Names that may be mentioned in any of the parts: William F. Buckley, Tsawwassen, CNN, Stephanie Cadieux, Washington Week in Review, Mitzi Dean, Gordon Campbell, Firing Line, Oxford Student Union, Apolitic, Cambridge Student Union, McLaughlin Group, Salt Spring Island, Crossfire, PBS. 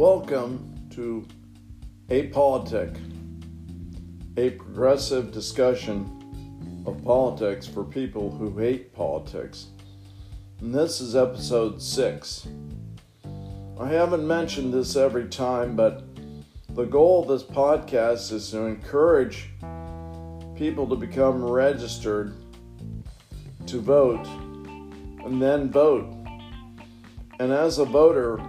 Welcome to Apolitic, a progressive discussion of politics for people who hate politics. And this is episode 6. I haven't mentioned this every time, but the goal of this podcast is to encourage people to become registered to vote and then vote. And as a voter,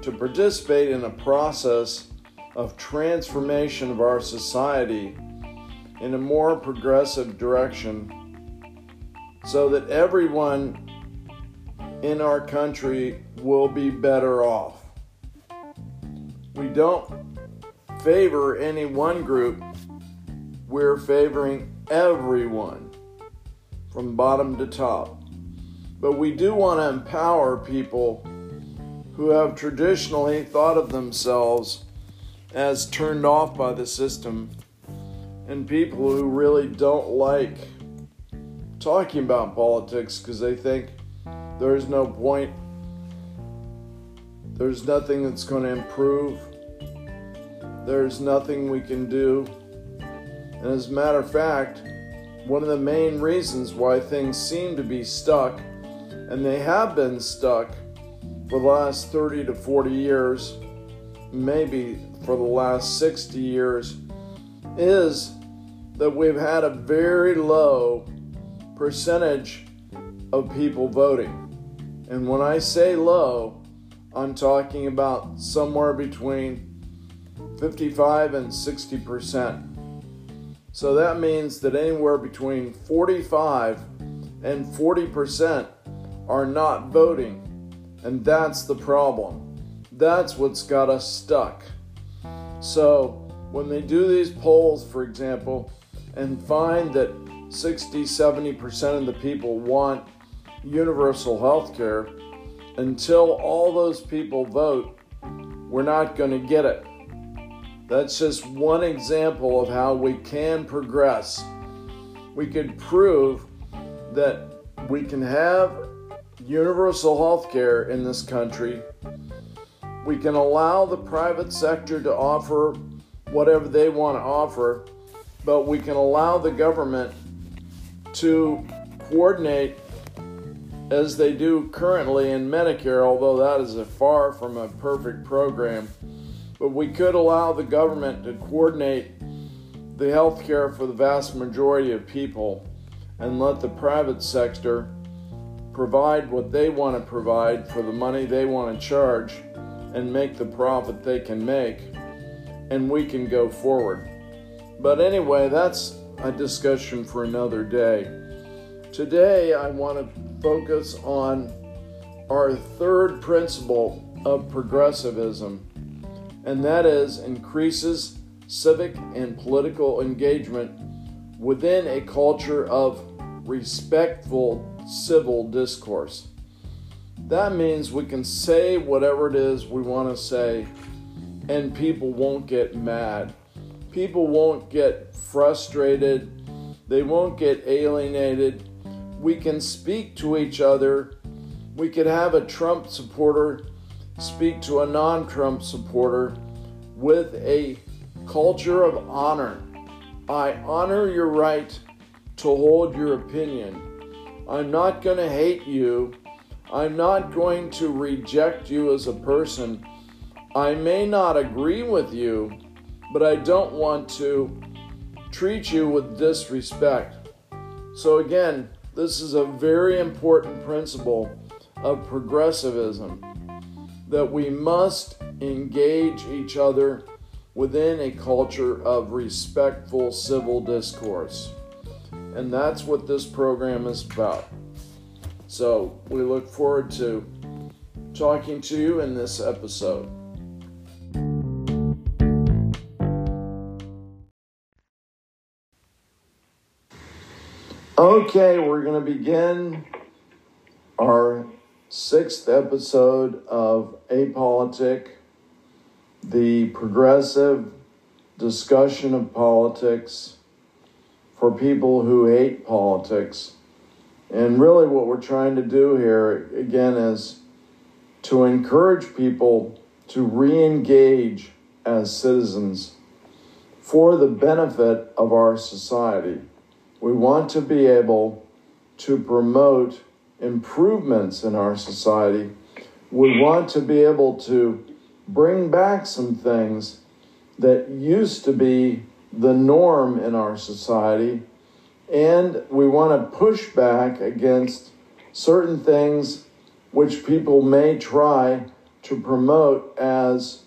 to participate in a process of transformation of our society in a more progressive direction so that everyone in our country will be better off. We don't favor any one group. We're favoring everyone from bottom to top. But we do want to empower people who have traditionally thought of themselves as turned off by the system, and people who really don't like talking about politics because they think there's no point, there's nothing that's going to improve, there's nothing we can do. And as a matter of fact, one of the main reasons why things seem to be stuck, and they have been stuck for the last 30 to 40 years, maybe for the last 60 years, is that we've had a very low percentage of people voting. And when I say low, I'm talking about somewhere between 55 and 60%. So that means that anywhere between 45 and 40% are not voting. And that's the problem. That's what's got us stuck. So when they do these polls, for example, and find that 60-70% of the people want universal health care, until all those people vote, we're not going to get it. That's just one example of how we can progress. We could prove that we can have universal health care in this country. We can allow the private sector to offer whatever they want to offer, but we can allow the government to coordinate as they do currently in Medicare, although that is far from a perfect program. But we could allow the government to coordinate the health care for the vast majority of people and let the private sector provide what they want to provide for the money they want to charge and make the profit they can make, and we can go forward. But anyway, that's a discussion for another day. Today I want to focus on our third principle of progressivism, and that is increases civic and political engagement within a culture of respectful civil discourse. That means we can say whatever it is we want to say, and people won't get mad. People won't get frustrated. They won't get alienated. We can speak to each other. We could have a Trump supporter speak to a non-Trump supporter with a culture of honor. I honor your right to hold your opinion. I'm not going to hate you. I'm not going to reject you as a person. I may not agree with you, but I don't want to treat you with disrespect. So again, this is a very important principle of progressivism, that we must engage each other within a culture of respectful civil discourse. And that's what this program is about. So we look forward to talking to you in this episode. Okay, we're going to begin our 6th episode of Apolitic, the progressive discussion of politics for people who hate politics. And really what we're trying to do here, again, is to encourage people to re-engage as citizens for the benefit of our society. We want to be able to promote improvements in our society. We want to be able to bring back some things that used to be the norm in our society, and we want to push back against certain things which people may try to promote as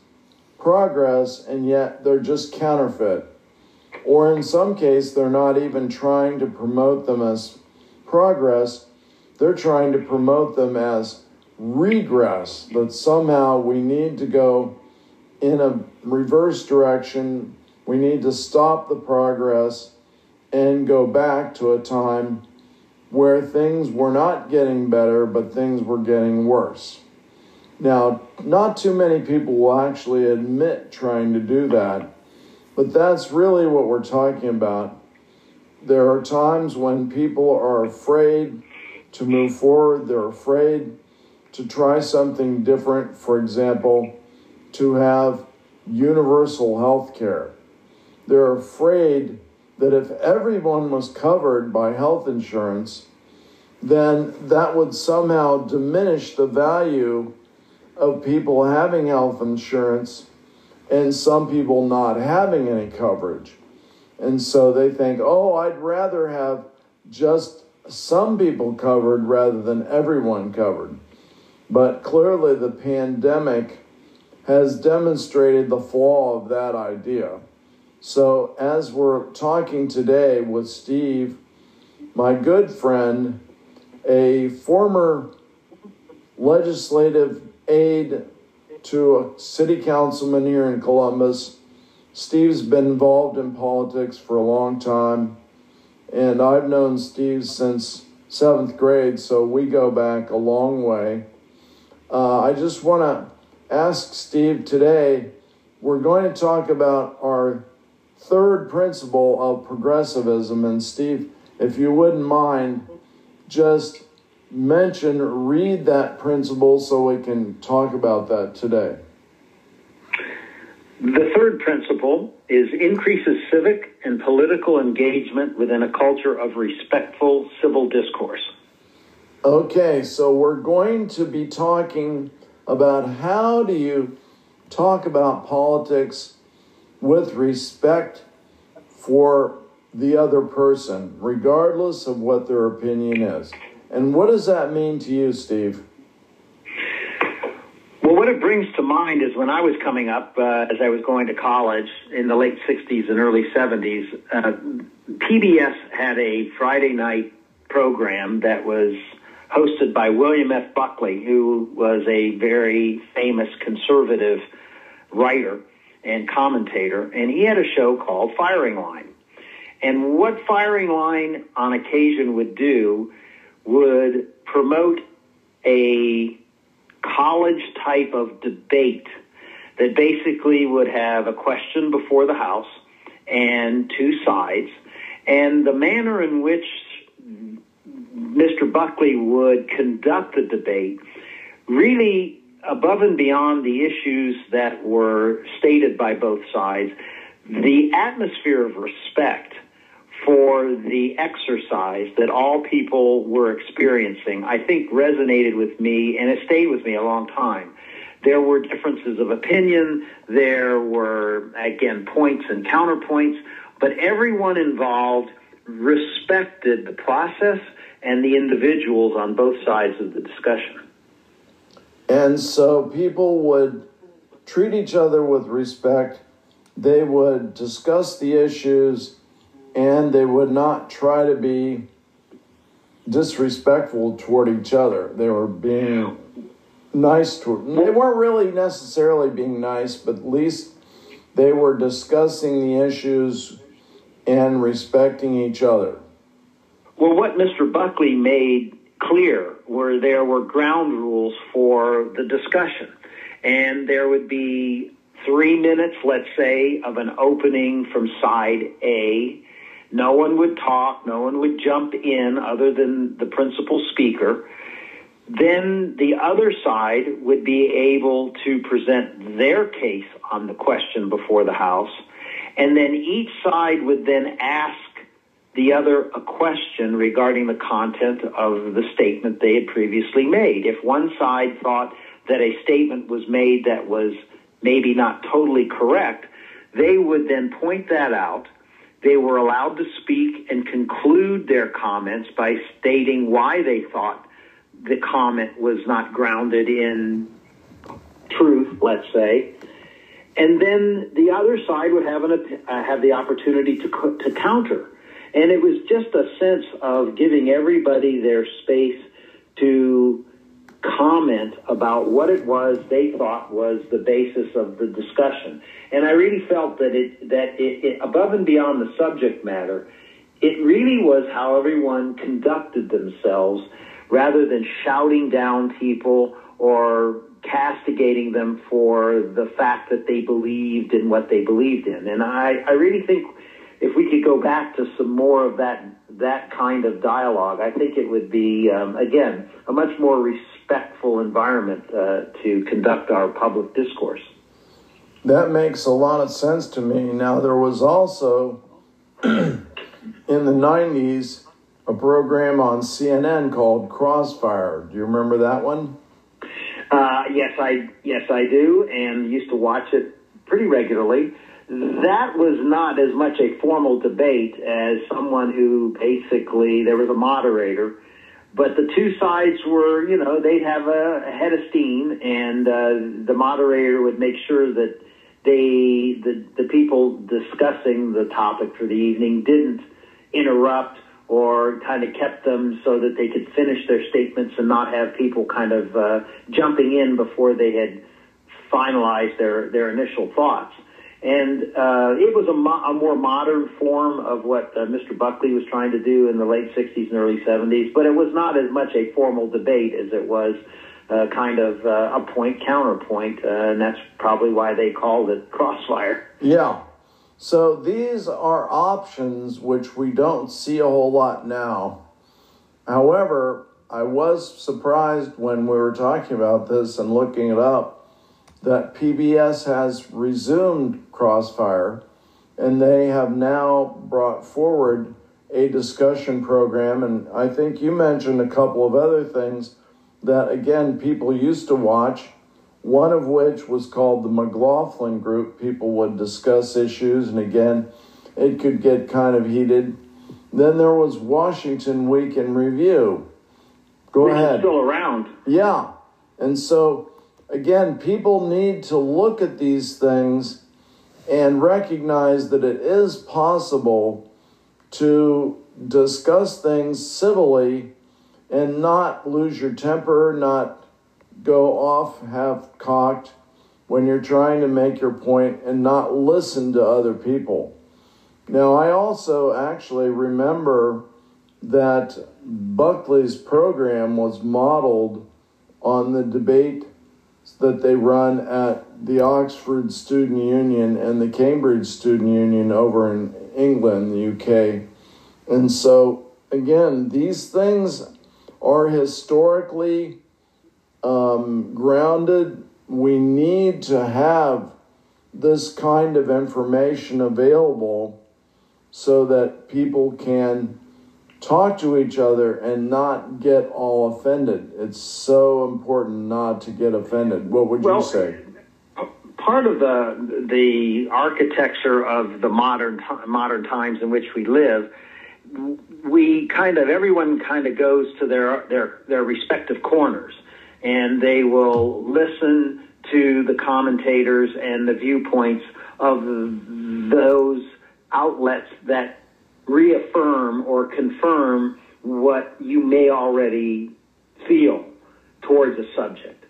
progress, and yet they're just counterfeit. Or in some cases, they're not even trying to promote them as progress. They're trying to promote them as regress, that somehow we need to go in a reverse direction. We need to stop the progress and go back to a time where things were not getting better, but things were getting worse. Now, not too many people will actually admit trying to do that, but that's really what we're talking about. There are times when people are afraid to move forward. They're afraid to try something different, for example, to have universal health care. They're afraid that if everyone was covered by health insurance, then that would somehow diminish the value of people having health insurance and some people not having any coverage. And so they think, oh, I'd rather have just some people covered rather than everyone covered. But clearly the pandemic has demonstrated the flaw of that idea. So as we're talking today with Steve, my good friend, a former legislative aide to a city councilman here in Columbus, Steve's been involved in politics for a long time, and I've known Steve since 7th grade, so we go back a long way. I just want to ask Steve today, we're going to talk about our third principle of progressivism. And Steve, if you wouldn't mind, just read that principle so we can talk about that today. The third principle is increases civic and political engagement within a culture of respectful civil discourse. Okay, so we're going to be talking about how do you talk about politics with respect for the other person, regardless of what their opinion is. And what does that mean to you, Steve? Well, what it brings to mind is when I was coming up, as I was going to college in the late 60s and early 70s, PBS had a Friday night program that was hosted by William F. Buckley, who was a very famous conservative writer and commentator, and he had a show called Firing Line. And what Firing Line on occasion would do would promote a college type of debate that basically would have a question before the house and two sides, and the manner in which Mr. Buckley would conduct the debate really above and beyond the issues that were stated by both sides, the atmosphere of respect for the exercise that all people were experiencing, I think resonated with me, and it stayed with me a long time. There were differences of opinion. There were, again, points and counterpoints, but everyone involved respected the process and the individuals on both sides of the discussion. And so people would treat each other with respect. They would discuss the issues, and they would not try to be disrespectful toward each other. They were being nice toward. They weren't really necessarily being nice, but at least they were discussing the issues and respecting each other. Well, what Mr. Buckley made clear were there were ground rules for the discussion, and there would be 3 minutes, let's say, of an opening from side A. No one would talk, no one would jump in other than the principal speaker. then the other side would be able to present their case on the question before the House, and then each side would then ask the other a question regarding the content of the statement they had previously made. If one side thought that a statement was made that was maybe not totally correct, they would then point that out. They were allowed to speak and conclude their comments by stating why they thought the comment was not grounded in truth, let's say. And then the other side would have the opportunity to counter. And it was just a sense of giving everybody their space to comment about what it was they thought was the basis of the discussion. And I really felt that it above and beyond the subject matter, it really was how everyone conducted themselves rather than shouting down people or castigating them for the fact that they believed in what they believed in. And I really think if we could go back to some more of that kind of dialogue, I think it would be, again, a much more respectful environment to conduct our public discourse. That makes a lot of sense to me. Now, there was also, in the 90s, a program on CNN called Crossfire. Do you remember that one? Yes, I do, and used to watch it pretty regularly. That was not as much a formal debate as someone who basically, there was a moderator, but the two sides were, you know, they'd have a head of steam, and the moderator would make sure that the people discussing the topic for the evening didn't interrupt or kind of kept them so that they could finish their statements and not have people kind of jumping in before they had finalized their initial thoughts. And it was a more modern form of what Mr. Buckley was trying to do in the late 60s and early 70s, but it was not as much a formal debate as it was kind of a point-counterpoint, and that's probably why they called it Crossfire. Yeah. So these are options which we don't see a whole lot now. However, I was surprised when we were talking about this and looking it up that PBS has resumed Crossfire, and they have now brought forward a discussion program. And I think you mentioned a couple of other things that, again, people used to watch, one of which was called the McLaughlin Group. People would discuss issues, and again, it could get kind of heated. Then there was Washington Week in Review. Go ahead. It's still around. Yeah. And so, again, people need to look at these things and recognize that it is possible to discuss things civilly and not lose your temper, not go off half-cocked when you're trying to make your point and not listen to other people. Now, I also actually remember that Buckley's program was modeled on the debate that they run at the Oxford Student Union and the Cambridge Student Union over in England, the UK. And so, again, these things are historically grounded. We need to have this kind of information available so that people can talk to each other and not get all offended. It's so important not to get offended. What would you say? Part of the architecture of the modern times in which we live, everyone goes to their respective corners, and they will listen to the commentators and the viewpoints of those outlets that reaffirm or confirm what you may already feel towards a subject.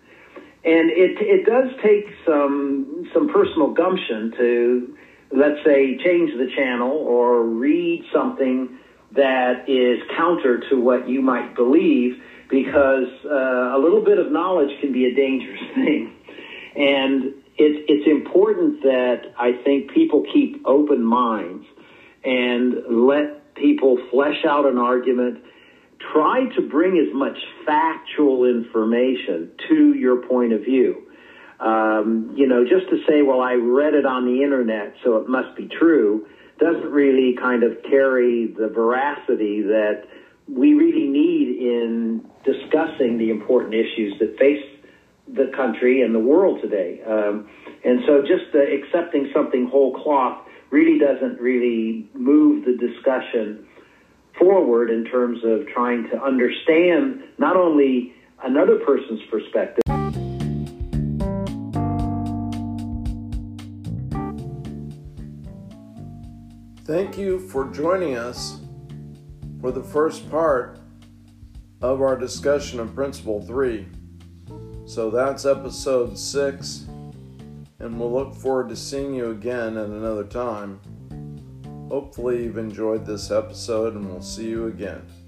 And it does take some personal gumption to, let's say, change the channel or read something that is counter to what you might believe, because a little bit of knowledge can be a dangerous thing. And it's important that I think people keep open minds and let people flesh out an argument, try to bring as much factual information to your point of view. You know, just to say, well, I read it on the internet, so it must be true, doesn't really kind of carry the veracity that we really need in discussing the important issues that face the country and the world today. And so just accepting something whole cloth really doesn't really move the discussion forward in terms of trying to understand not only another person's perspective. Thank you for joining us for the first part of our discussion of Principle 3. So that's episode 6, and we'll look forward to seeing you again at another time. Hopefully you've enjoyed this episode, and we'll see you again.